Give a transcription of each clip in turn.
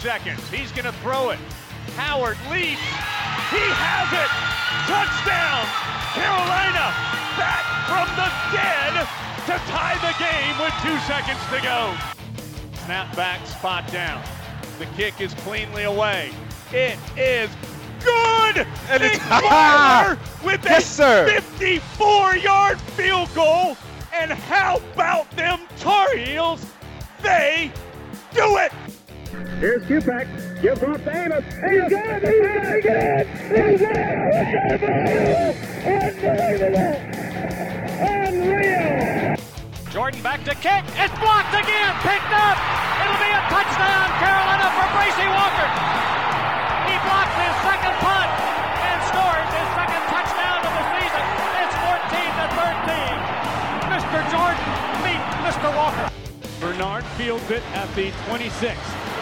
seconds. He's going to throw it. Howard leaps. He has it. Touchdown. Carolina back from the dead to tie the game with 2 seconds to go. Snap back, spot down. The kick is cleanly away. It is good. And Nick Weiler with a 54-yard field goal. And how about them Tar Heels? They do it! Here's Kupak. Gives off to Amos. He's got it! He's got it! He's got it! Unbelievable! Unreal! Jordan back to kick. It's blocked again. Picked up. It'll be a touchdown, Carolina, for Bracey Walker. He blocks his second punt and scores his second touchdown of the season. It's 14-13. Mr. Jordan beat Mr. Walker. Bernard fields it at the 26,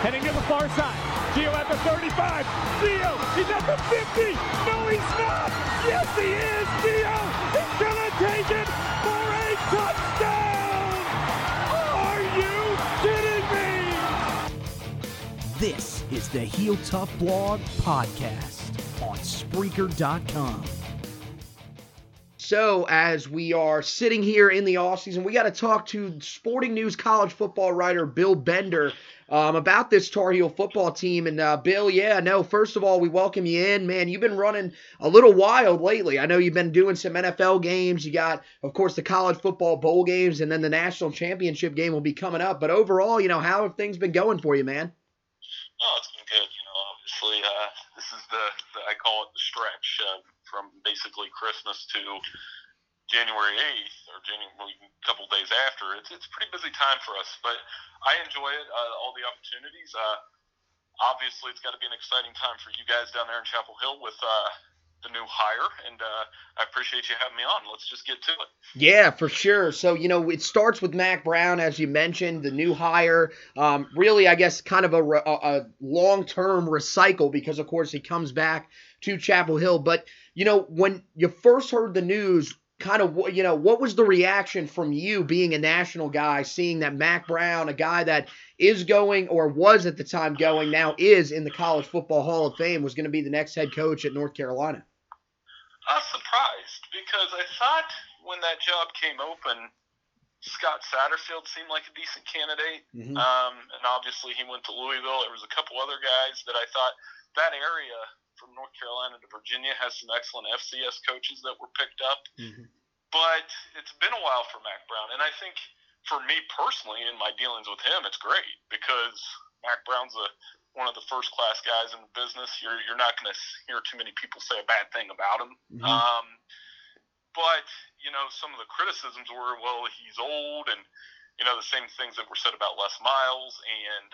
heading to the far side. Gio at the 35. Gio, he's at the 50. No, he's not. Yes, he is. Gio is going to take it for a touchdown. Are you kidding me? This is the Heel Tough Blog podcast on Spreaker.com. So, as we are sitting here in the offseason, we got to talk to Sporting News college football writer Bill Bender about this Tar Heel football team. And, Bill, first of all, we welcome you in. Man, you've been running a little wild lately. I know you've been doing some NFL games. You got, of course, the college football bowl games, and then the national championship game will be coming up. But overall, how have things been going for you, man? Oh, it's been good. Obviously, this is the I call it the stretch from basically Christmas to January 8th or a couple days after. It's a pretty busy time for us, but I enjoy it, all the opportunities. Obviously, it's got to be an exciting time for you guys down there in Chapel Hill with the new hire, and I appreciate you having me on. Let's just get to it. Yeah, for sure. So, it starts with Mack Brown, as you mentioned, the new hire. Really, I guess, kind of a long-term recycle because, of course, he comes back to Chapel Hill. But, when you first heard the news, kind of, what was the reaction from you being a national guy, seeing that Mack Brown, a guy that is going or was at the time going, now is in the College Football Hall of Fame, was going to be the next head coach at North Carolina? I was surprised because I thought when that job came open, Scott Satterfield seemed like a decent candidate. Mm-hmm. And obviously he went to Louisville. There was a couple other guys that I thought that area from North Carolina to Virginia has some excellent FCS coaches that were picked up. Mm-hmm. But it's been a while for Mack Brown. And I think for me personally in my dealings with him, it's great because Mack Brown's one of the first-class guys in the business. You're not going to hear too many people say a bad thing about him. Mm-hmm. But, some of the criticisms were, well, he's old, and, the same things that were said about Les Miles and,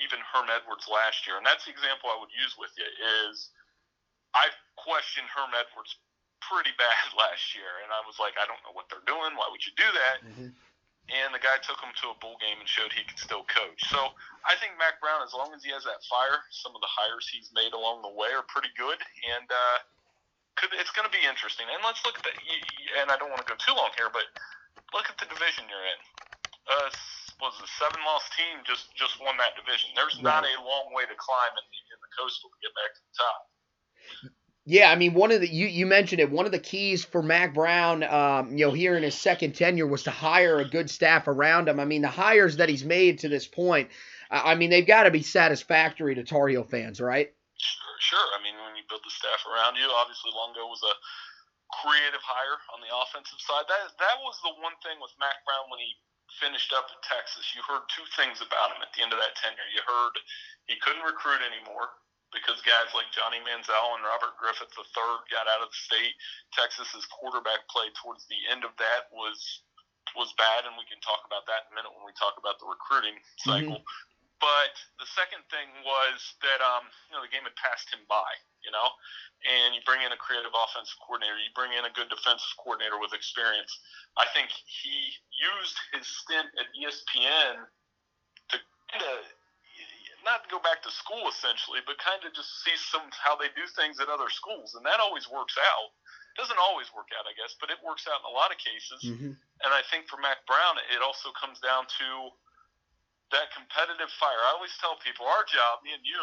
even Herm Edwards last year. And that's the example I would use with you is I questioned Herm Edwards pretty bad last year, and I was like, I don't know what they're doing. Why would you do that? Mm-hmm. And the guy took him to a bowl game and showed he could still coach. So I think Mack Brown, as long as he has that fire, some of the hires he's made along the way are pretty good, and it's going to be interesting. And let's look at that. And I don't want to go too long here, but look at the division you're in. Was a 7-loss team just won that division. There's not a long way to climb in the Coastal to get back to the top. Yeah, I mean, one of the you mentioned it. One of the keys for Mack Brown, here in his second tenure, was to hire a good staff around him. I mean, the hires that he's made to this point, I mean, they've got to be satisfactory to Tar Heel fans, right? Sure. I mean, when you build the staff around you, obviously Longo was a creative hire on the offensive side. That was the one thing with Mack Brown when he finished up in Texas. You heard two things about him at the end of that tenure. You heard he couldn't recruit anymore, because guys like Johnny Manziel and Robert Griffith III got out of the state. Texas's quarterback play towards the end of that was bad, and we can talk about that in a minute when we talk about the recruiting cycle. Mm-hmm. But the second thing was that the game had passed him by, And you bring in a creative offensive coordinator, you bring in a good defensive coordinator with experience. I think he used his stint at ESPN to not go back to school essentially, but kind of just see how they do things at other schools, and that always works out. Doesn't always work out, I guess, but it works out in a lot of cases. Mm-hmm. And I think for Mack Brown, it also comes down to that competitive fire. I always tell people, our job, me and you,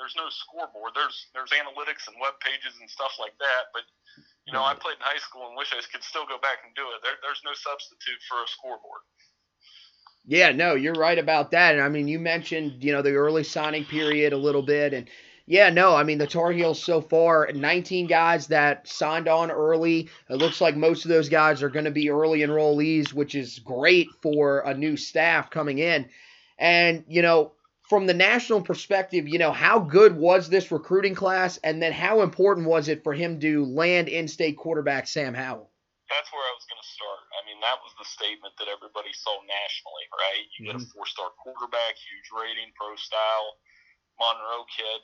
there's no scoreboard. There's analytics and web pages and stuff like that. But, you know, I played in high school and wish I could still go back and do it. There's no substitute for a scoreboard. Yeah, no, you're right about that. And, I mean, you mentioned, you know, the early signing period a little bit. And, yeah, no, I mean, the Tar Heels so far, 19 guys that signed on early. It looks like most of those guys are going to be early enrollees, which is great for a new staff coming in. And, you know, from the national perspective, you know, how good was this recruiting class? And then how important was it for him to land in-state quarterback Sam Howell? That's where I was going to start. I mean, that was the statement that everybody saw nationally, right? You get a four-star quarterback, huge rating, pro style, Monroe kid,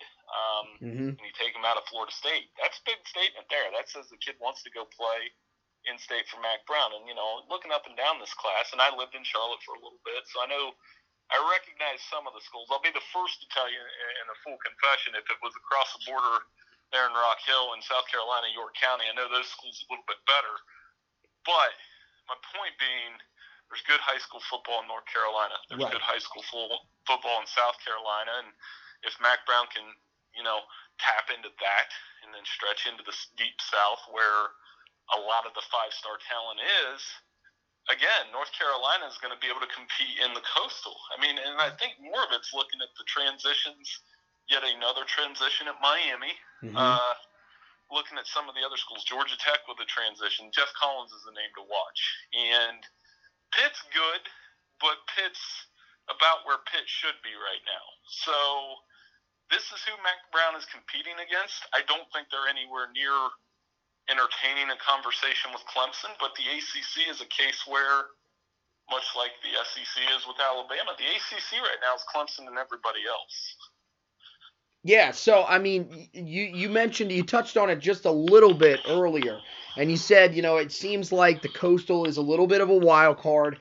and you take him out of Florida State. That's a big statement there. That says the kid wants to go play in-state for Mack Brown. And, you know, looking up and down this class, and I lived in Charlotte for a little bit, so I know I recognize some of the schools. I'll be the first to tell you in a full confession, if it was across the border there in Rock Hill in South Carolina, York County, I know those schools a little bit better. But my point being, there's good high school football in North Carolina. There's good high school football in South Carolina. And if Mack Brown can, you know, tap into that and then stretch into the deep South where a lot of the five-star talent is, again, North Carolina is going to be able to compete in the Coastal. I mean, and I think more of it's looking at the transitions, yet another transition at Miami. Looking at some of the other schools, Georgia Tech with a transition, Jeff Collins is the name to watch. And Pitt's good, but Pitt's about where Pitt should be right now. So this is who Mack Brown is competing against. I don't think they're anywhere near entertaining a conversation with Clemson, but the ACC is a case where, much like the SEC is with Alabama, the ACC right now is Clemson and everybody else. Yeah, so, I mean, you mentioned, you touched on it just a little bit earlier, and you said, you know, it seems like the Coastal is a little bit of a wild card.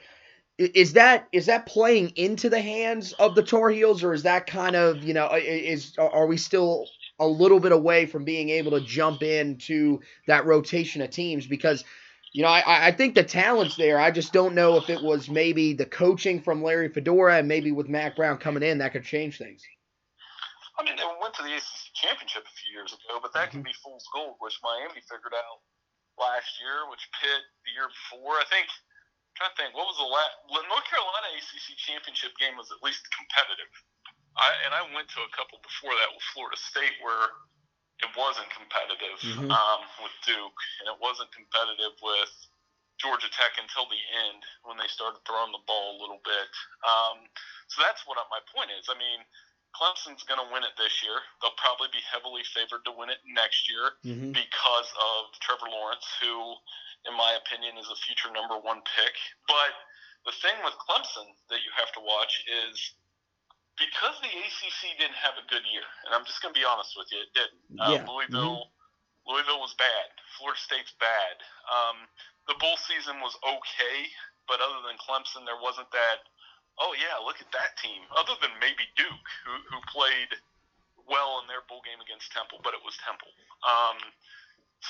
Is that playing into the hands of the Tar Heels, or is that kind of, you know, are we still a little bit away from being able to jump into that rotation of teams? Because, you know, I think the talent's there. I just don't know if it was maybe the coaching from Larry Fedora and maybe with Mack Brown coming in, that could change things. I mean, they went to the ACC Championship a few years ago, but that can be fool's gold, which Miami figured out last year, which Pitt the year before. I think, I'm trying to think, what was the last North Carolina ACC Championship game was at least competitive. I went to a couple before that with Florida State where it wasn't competitive with Duke, and it wasn't competitive with Georgia Tech until the end when they started throwing the ball a little bit. So that's what my point is. I mean, Clemson's going to win it this year. They'll probably be heavily favored to win it next year because of Trevor Lawrence, who, in my opinion, is a future number one pick. But the thing with Clemson that you have to watch is because the ACC didn't have a good year, and I'm just going to be honest with you, it didn't. Louisville was bad. Florida State's bad. The bowl season was okay, but other than Clemson, there wasn't that, oh, yeah, look at that team, other than maybe Duke, who played well in their bowl game against Temple, but it was Temple.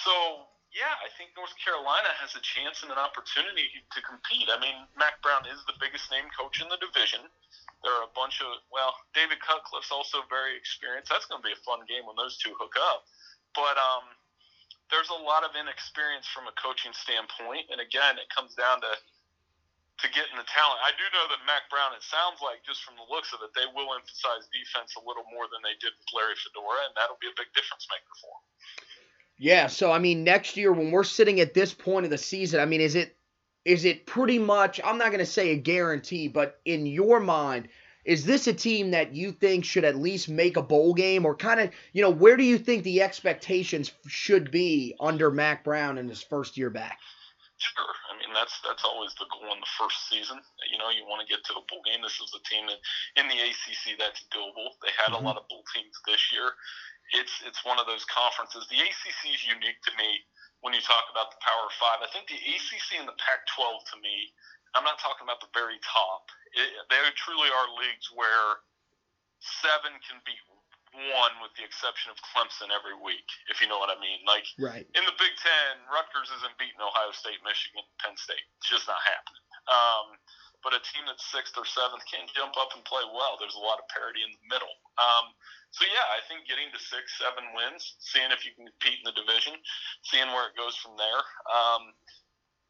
So, yeah, I think North Carolina has a chance and an opportunity to compete. I mean, Mack Brown is the biggest name coach in the division. There are a bunch of, well, David Cutcliffe's also very experienced. That's going to be a fun game when those two hook up. But there's a lot of inexperience from a coaching standpoint, and, again, it comes down to getting the talent. I do know that Mack Brown, it sounds like, just from the looks of it, they will emphasize defense a little more than they did with Larry Fedora, and that'll be a big difference maker for them. Yeah, so, I mean, next year when we're sitting at this point of the season, I mean, is it pretty much, I'm not going to say a guarantee, but in your mind, is this a team that you think should at least make a bowl game, or kind of, you know, where do you think the expectations should be under Mack Brown in his first year back? Sure. I mean, that's always the goal in the first season. You know, you want to get to a bowl game. This is a team that in the ACC that's doable. They had a lot of bowl teams this year. It's one of those conferences. The ACC is unique to me when you talk about the Power Five. I think the ACC and the Pac-12 to me, I'm not talking about the very top. They truly are leagues where seven can be one with the exception of Clemson every week, if you know what I mean. Like, in the Big Ten, Rutgers isn't beating Ohio State, Michigan, Penn State. It's just not happening. but a team that's 6th or 7th can jump up and play well. There's a lot of parity in the middle. So, yeah, I think getting to 6-7 wins, seeing if you can compete in the division, seeing where it goes from there.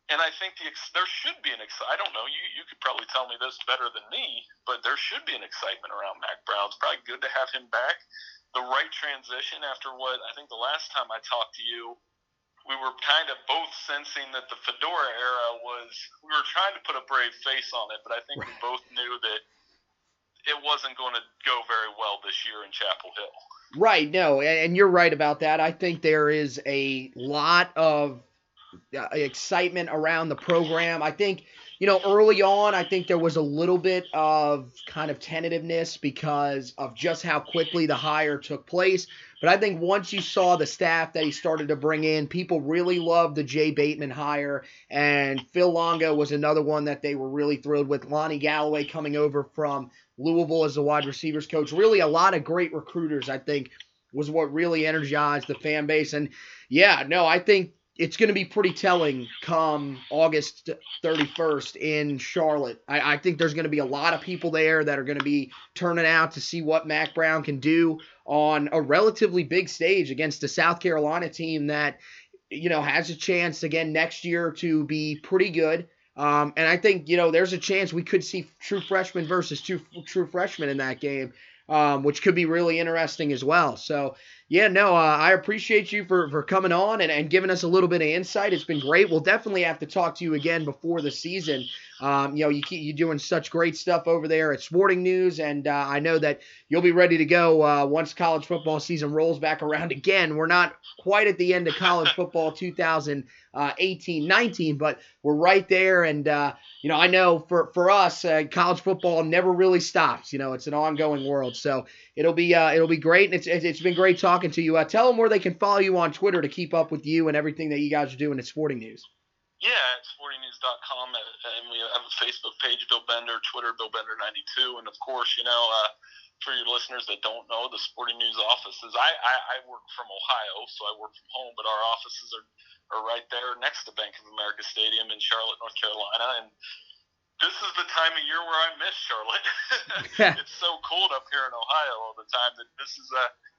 And I think there should be an excitement. I don't know. You could probably tell me this better than me, but there should be an excitement around Mack Brown. It's probably good to have him back. The right transition after what I think the last time I talked to you, we were kind of both sensing that the Fedora era was – we were trying to put a brave face on it, but I think we both knew that it wasn't going to go very well this year in Chapel Hill. Right. No, and you're right about that. I think there is a lot of – excitement around the program. I think, you know, early on, I think there was a little bit of kind of tentativeness because of just how quickly the hire took place. But I think once you saw the staff that he started to bring in, people really loved the Jay Bateman hire, and Phil Longo was another one that they were really thrilled with. Lonnie Galloway coming over from Louisville as the wide receivers coach. Really a lot of great recruiters, I think, was what really energized the fan base. And yeah, no, I think it's going to be pretty telling come August 31st in Charlotte. I think there's going to be a lot of people there that are going to be turning out to see what Mack Brown can do on a relatively big stage against a South Carolina team that, you know, has a chance again next year to be pretty good. And I think, you know, there's a chance we could see true freshmen versus true freshmen in that game. Which could be really interesting as well. So, yeah, no, I appreciate you for coming on and giving us a little bit of insight. It's been great. We'll definitely have to talk to you again before the season. You know, you're doing such great stuff over there at Sporting News, and I know that you'll be ready to go once college football season rolls back around again. We're not quite at the end of college football 2018-19, but we're right there, and you know, I know for us, college football never really stops. You know, it's an ongoing world, so it'll be great, and it's been great talking to you. Tell them where they can follow you on Twitter to keep up with you and everything that you guys are doing at Sporting News. Yeah, at sportingnews.com, and we have a Facebook page, Bill Bender, Twitter, Bill Bender 92, and of course, you know, for your listeners that don't know, the Sporting News offices, I work from Ohio, so I work from home, but our offices are right there next to Bank of America Stadium in Charlotte, North Carolina, and this is the time of year where I miss Charlotte. It's so cold up here in Ohio all the time that this is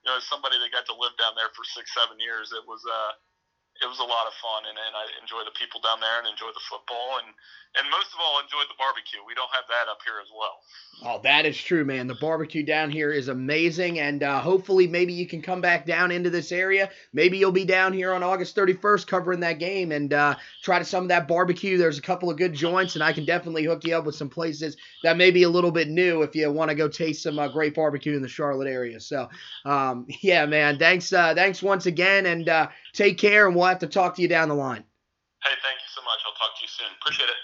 you know, as somebody that got to live down there for 6-7 years, it was a lot of fun, and I enjoy the people down there and enjoy the football, and most of all enjoy the barbecue. We don't have that up here as well. Oh, that is true, man. The barbecue down here is amazing, and hopefully maybe you can come back down into this area. Maybe you'll be down here on August 31st covering that game and try to some of that barbecue. There's a couple of good joints, and I can definitely hook you up with some places that may be a little bit new if you want to go taste some great barbecue in the Charlotte area. So, yeah, man, thanks once again, and take care, and we'll have to talk to you down the line. Hey, thank you so much. I'll talk to you soon. Appreciate it.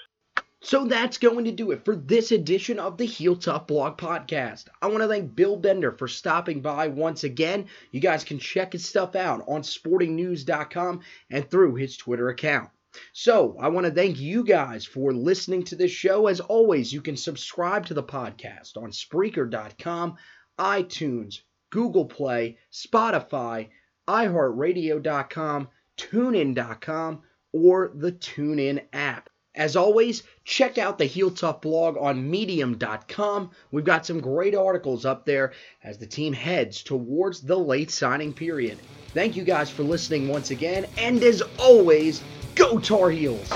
So that's going to do it for this edition of the Heel Tough Blog Podcast. I want to thank Bill Bender for stopping by once again. You guys can check his stuff out on sportingnews.com and through his Twitter account. So I want to thank you guys for listening to this show. As always, you can subscribe to the podcast on Spreaker.com, iTunes, Google Play, Spotify, iHeartRadio.com, TuneIn.com, or the TuneIn app. As always, check out the Heel Tough blog on Medium.com. We've got some great articles up there as the team heads towards the late signing period. Thank you guys for listening once again, and as always, go Tar Heels!